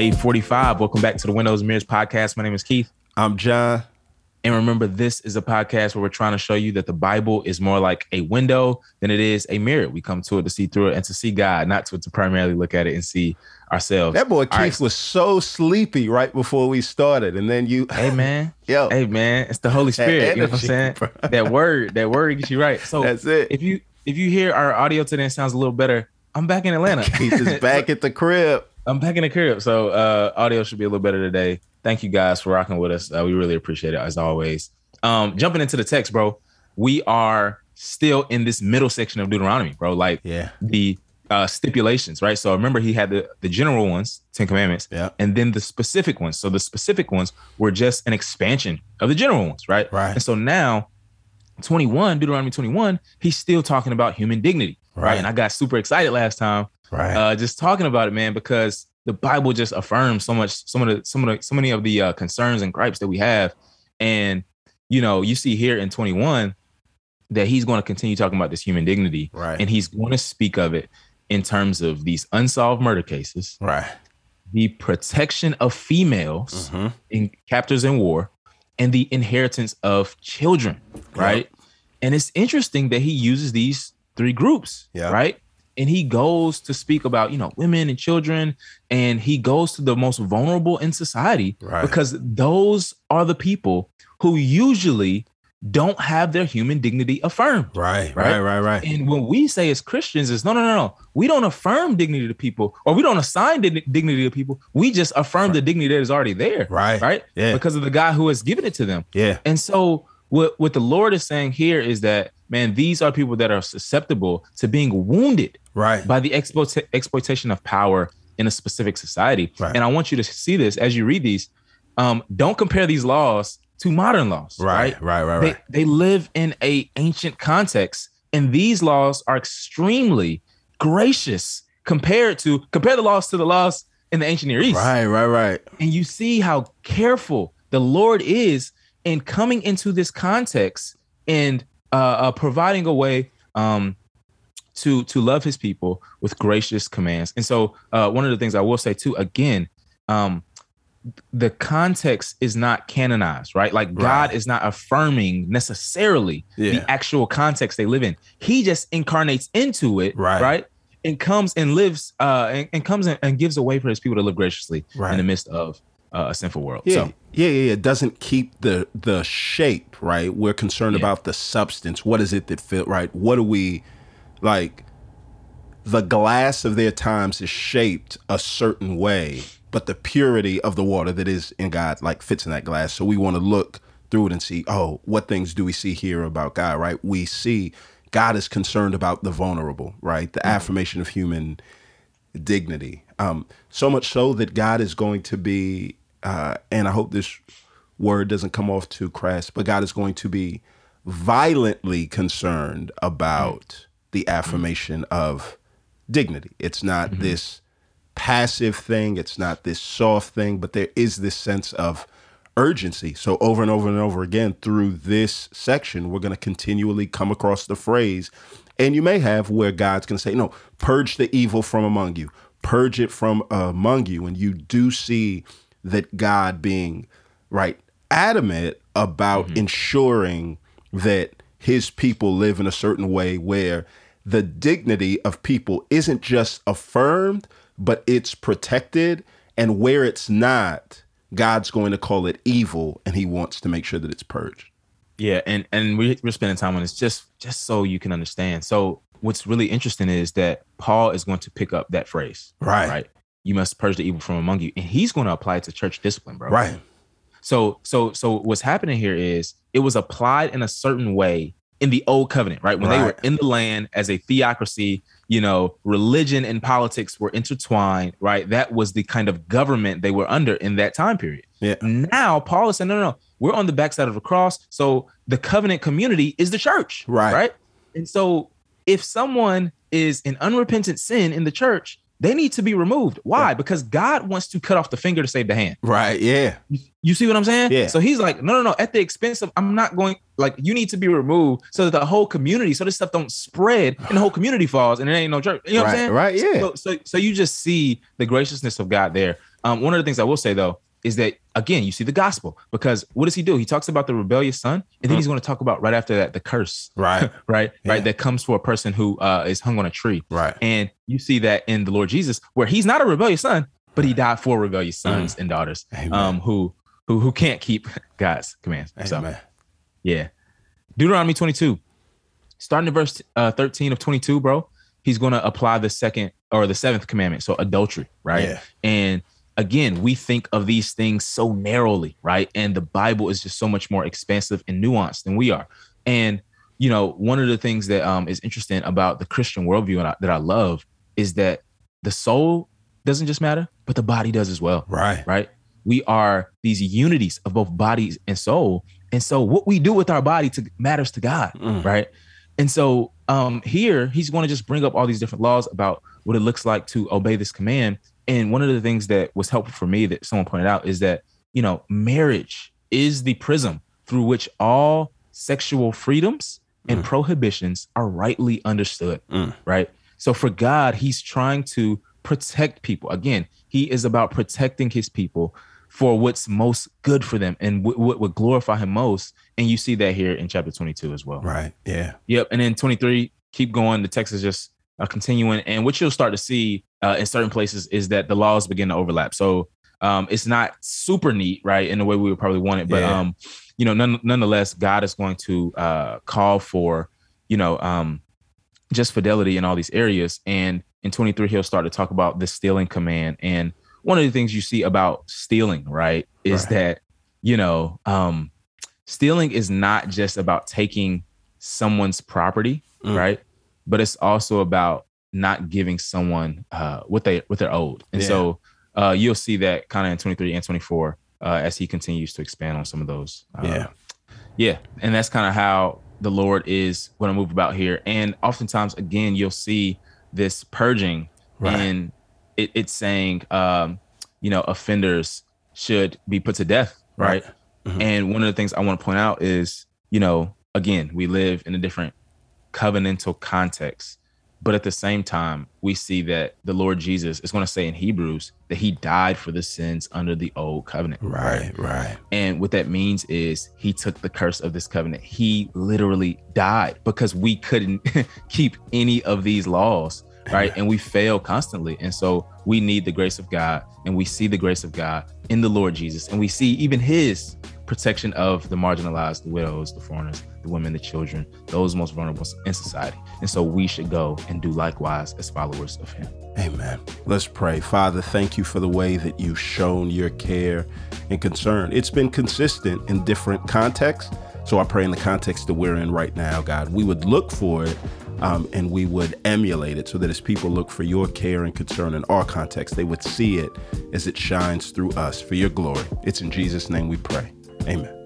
Day 45. Welcome back to the Windows Mirrors podcast. My name is Keith. I'm John. And remember, this is a podcast where we're trying to show you that the Bible is more like a window than it is a mirror. We come to it to see through it and to see God, not to primarily look at it and see ourselves. That boy Keith was so sleepy right before we started. And then you... Hey, man. Yo. Hey, man. It's the Holy Spirit. Energy, you know what I'm saying? Bro. That word gets you right. So that's it. If you hear our audio today and sounds a little better, I'm back in Atlanta. Keith is back at the crib. I'm back in the crib. So audio should be a little better today. Thank you guys for rocking with us. We really appreciate it, as always. Jumping into the text, bro, we are still in this middle section of Deuteronomy, bro. Like the stipulations, right? So remember, he had the general ones, 10 commandments, and then the specific ones. So the specific ones were just an expansion of the general ones, right? Right. And so now, 21, Deuteronomy 21, he's still talking about human dignity, right? And I got super excited last time, right? Just talking about it, man, because the Bible just affirms so much, so many of the concerns and gripes that we have. And, you know, you see here in 21 that he's going to continue talking about this human dignity. Right. And he's going to speak of it in terms of these unsolved murder cases. Right. The protection of females in captors in war and the inheritance of children. Right. Yep. And it's interesting that he uses these three groups. Yep. Right. And he goes to speak about, you know, women and children, and he goes to the most vulnerable in society, right? Because those are the people who usually don't have their human dignity affirmed. Right. And when we say as Christians, it's no. We don't affirm dignity to people, or we don't assign dignity to people. We just affirm the dignity that is already there. Right. Yeah. Because of the guy who has given it to them. Yeah. And so what the Lord is saying here is that, man, these are people that are susceptible to being wounded by the exploitation of power in a specific society. Right. And I want you to see this as you read these. Don't compare these laws to modern laws. Right. They live in a ancient context, and these laws are extremely gracious compare the laws to the laws in the ancient Near East. Right. And you see how careful the Lord is in coming into this context and providing a way to love his people with gracious commands. And so one of the things I will say too, again, the context is not canonized, right? Like God is not affirming necessarily the actual context they live in. He just incarnates into it, right? And comes and lives and gives a way for his people to live graciously in the midst of a sinful world. Yeah. It doesn't keep the shape, right? We're concerned about the substance. What is it that fits, right? What do we, like, the glass of their times is shaped a certain way, but the purity of the water that is in God, like, fits in that glass. So we want to look through it and see, oh, what things do we see here about God, right? We see God is concerned about the vulnerable, right? The affirmation of human dignity. So much so that God is going to be, and I hope this word doesn't come off too crass, but God is going to be violently concerned about the affirmation of dignity. It's not this passive thing. It's not this soft thing, but there is this sense of urgency. So over and over and over again through this section, we're going to continually come across the phrase, and you may have where God's going to say, no, purge the evil from among you, purge it from among you. And you do see that God being adamant about ensuring that his people live in a certain way where the dignity of people isn't just affirmed, but it's protected. And where it's not, God's going to call it evil, and he wants to make sure that it's purged. Yeah, and we're spending time on this just so you can understand. So what's really interesting is that Paul is going to pick up that phrase. Right. You must purge the evil from among you. And he's going to apply it to church discipline, bro. Right. So what's happening here is it was applied in a certain way in the old covenant, right? When they were in the land as a theocracy, you know, religion and politics were intertwined, right? That was the kind of government they were under in that time period. Yeah. Now, Paul is saying, no, we're on the backside of the cross. So the covenant community is the church, right? And so if someone is in unrepentant sin in the church, they need to be removed. Why? Right. Because God wants to cut off the finger to save the hand. Right. Yeah. You see what I'm saying? Yeah. So he's like, no. At the expense of, I'm not going, like, you need to be removed so that the whole community, so this stuff don't spread and the whole community falls and there ain't no church. You know what I'm saying? Right. Yeah. So you just see the graciousness of God there. One of the things I will say, though, is that, again, you see the gospel, because what does he do? He talks about the rebellious son, and then he's going to talk about right after that, the curse, right. That comes for a person who is hung on a tree. Right. And you see that in the Lord Jesus, where he's not a rebellious son, but he died for rebellious sons and daughters who can't keep God's commands. So, yeah. Deuteronomy 22, starting at verse 13 of 22, bro, he's going to apply the second or the seventh commandment. So adultery. Right. Yeah. And again, we think of these things so narrowly, right? And the Bible is just so much more expansive and nuanced than we are. And, you know, one of the things that is interesting about the Christian worldview and that I love is that the soul doesn't just matter, but the body does as well. Right. Right. We are these unities of both bodies and soul. And so what we do with our body matters to God. Mm. Right. And so here he's going to just bring up all these different laws about what it looks like to obey this command. And one of the things that was helpful for me that someone pointed out is that, you know, marriage is the prism through which all sexual freedoms and prohibitions are rightly understood, right? So for God, he's trying to protect people. Again, he is about protecting his people for what's most good for them and what would glorify him most. And you see that here in chapter 22 as well. Right, yeah. Yep, and then 23, keep going. The text is just continuing. And what you'll start to see in certain places is that the laws begin to overlap. So it's not super neat, right, in the way we would probably want it. But, you know, nonetheless, God is going to call for, you know, just fidelity in all these areas. And in 23, he'll start to talk about the stealing command. And one of the things you see about stealing, right, is that, you know, stealing is not just about taking someone's property, right? But it's also about not giving someone what they're owed. And so you'll see that kind of in 23 and 24 as he continues to expand on some of those. And that's kind of how the Lord is going to move about here. And oftentimes, again, you'll see this purging and it's saying, you know, offenders should be put to death, right? And one of the things I want to point out is, you know, again, we live in a different covenantal context. But at the same time, we see that the Lord Jesus is going to say in Hebrews that he died for the sins under the old covenant. Right, right. And what that means is he took the curse of this covenant. He literally died because we couldn't keep any of these laws, right? And we fail constantly. And so we need the grace of God, and we see the grace of God in the Lord Jesus. And we see even his protection of the marginalized, the widows, the foreigners, the women, the children, those most vulnerable in society. And so we should go and do likewise as followers of him. Amen. Let's pray. Father, thank you for the way that you've shown your care and concern. It's been consistent in different contexts. So I pray in the context that we're in right now, God, we would look for it and we would emulate it so that as people look for your care and concern in our context, they would see it as it shines through us for your glory. It's in Jesus' name we pray. Amen.